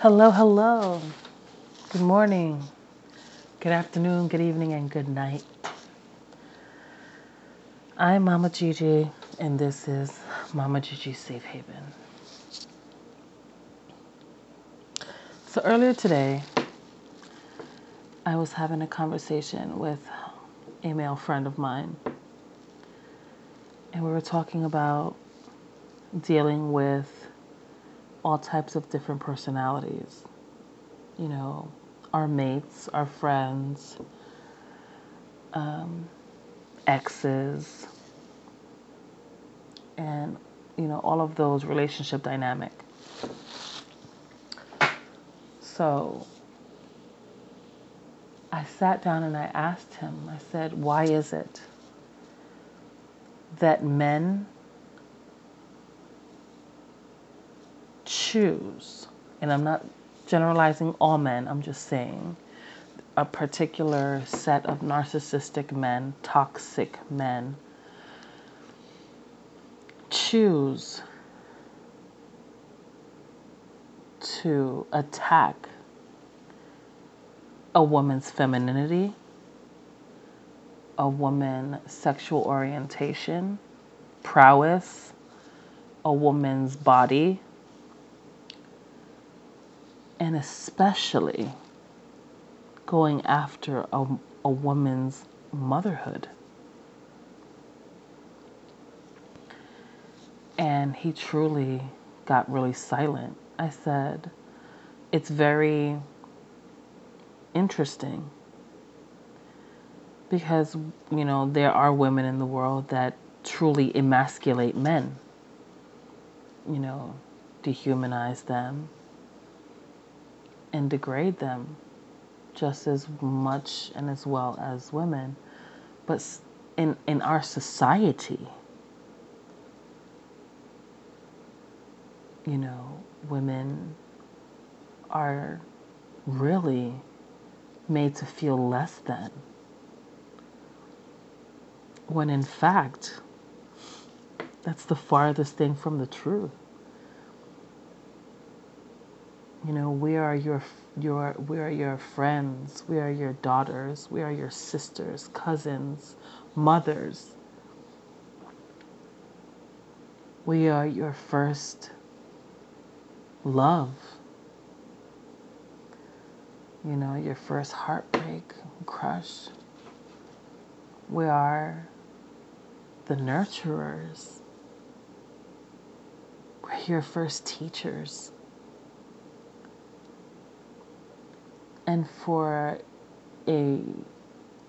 Hello, hello. Good morning, good afternoon, good evening, and good night. I'm Mama Gigi, and this is Mama Gigi's Safe Haven. So earlier today, I was having a conversation with a male friend of mine, and we were talking about dealing with all types of different personalities. You know, our mates, our friends, exes, and, you know, all of those relationship dynamic. So I sat down and I asked him, I said, why is it that men choose, and I'm not generalizing all men, I'm just saying a particular set of narcissistic men, toxic men, choose to attack a woman's femininity, a woman's sexual orientation, prowess, a woman's body, and especially going after a woman's motherhood. And he truly got really silent. I said, it's very interesting because, you know, there are women in the world that truly emasculate men, you know, dehumanize them and degrade them just as much and as well as women. But in our society, you know, women are really made to feel less than, when in fact, that's the farthest thing from the truth. You know, we are your friends, we are your daughters, we are your sisters, cousins, mothers. We are your first love. You know, your first heartbreak, crush. We are the nurturers. We're your first teachers. And for a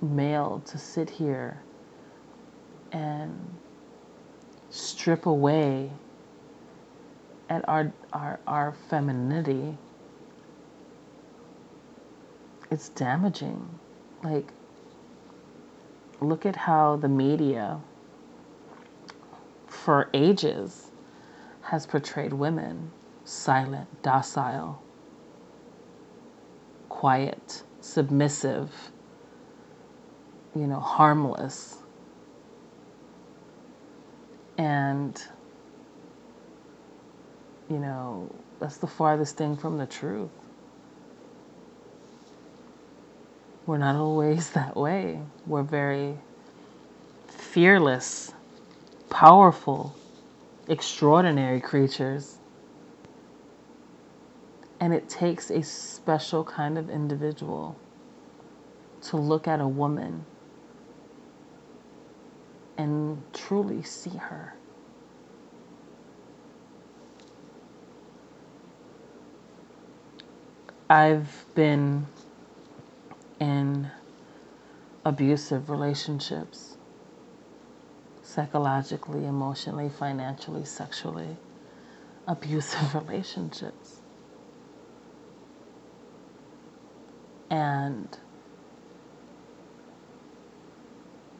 male to sit here and strip away at our femininity, it's damaging. Like, look at how the media for ages has portrayed women: silent, docile, quiet, submissive, you know, harmless. And, you know, that's the farthest thing from the truth. We're not always that way. We're very fearless, powerful, extraordinary creatures. And it takes a special kind of individual to look at a woman and truly see her. I've been in abusive relationships, psychologically, emotionally, financially, sexually, abusive relationships. And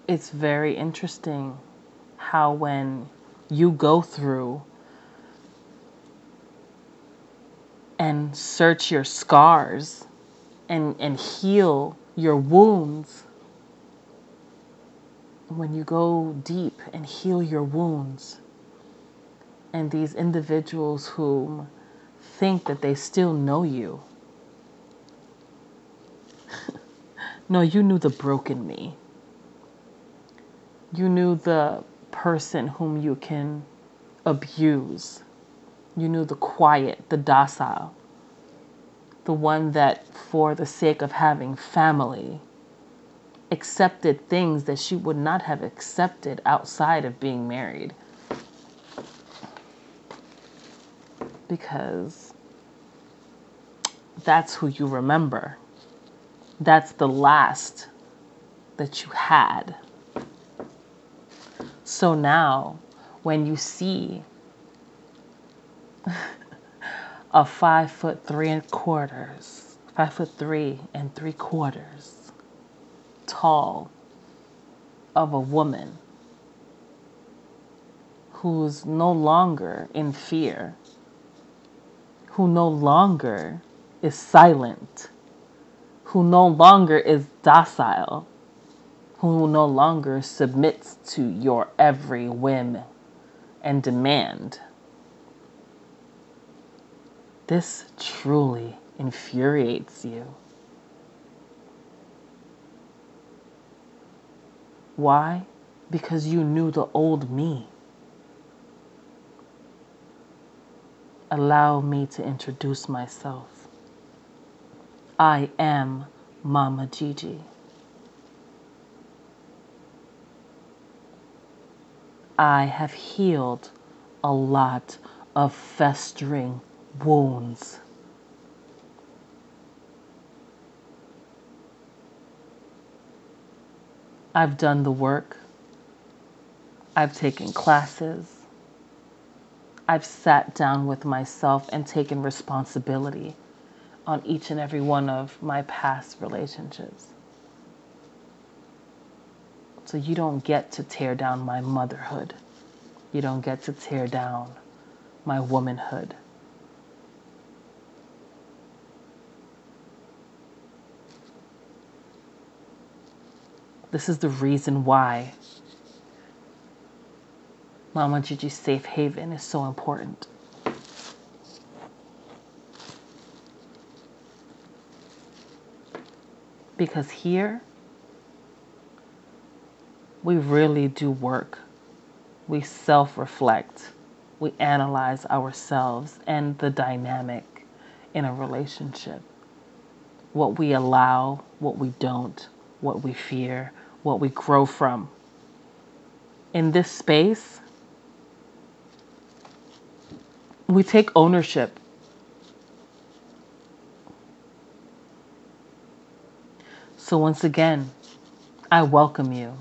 it's very interesting how when you go through and search your scars and heal your wounds, when you go deep and heal your wounds, and these individuals whom think that they still know you. No, you knew the broken me. You knew the person whom you can abuse. You knew the quiet, the docile, the one that for the sake of having family accepted things that she would not have accepted outside of being married. Because that's who you remember. That's the last that you had. So now, when you see a 5'3" tall of a woman who's no longer in fear, who no longer is silent, who no longer is docile, who no longer submits to your every whim and demand. This truly infuriates you. Why? Because you knew the old me. Allow me to introduce myself. I am Mama Gigi. I have healed a lot of festering wounds. I've done the work. I've taken classes. I've sat down with myself and taken responsibility on each and every one of my past relationships. So you don't get to tear down my motherhood. You don't get to tear down my womanhood. This is the reason why Mama Gigi's Safe Haven is so important. Because here, we really do work. We self-reflect. We analyze ourselves and the dynamic in a relationship. What we allow, what we don't, what we fear, what we grow from. In this space, we take ownership. So once again, I welcome you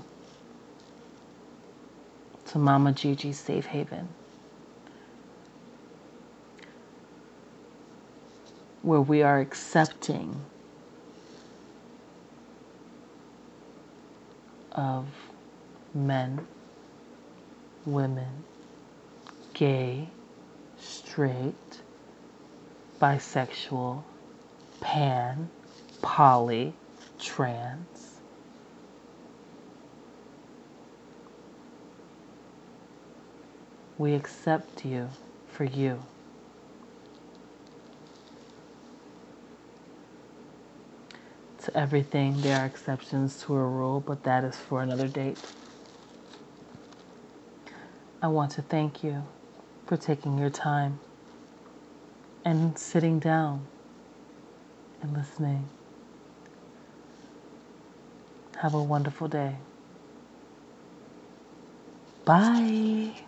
to Mama Gigi's Safe Haven, where we are accepting of men, women, gay, straight, bisexual, pan, poly, trans. We accept you for you. To everything, there are exceptions to a rule, but that is for another date. I want to thank you for taking your time and sitting down and listening. Have a wonderful day. Bye.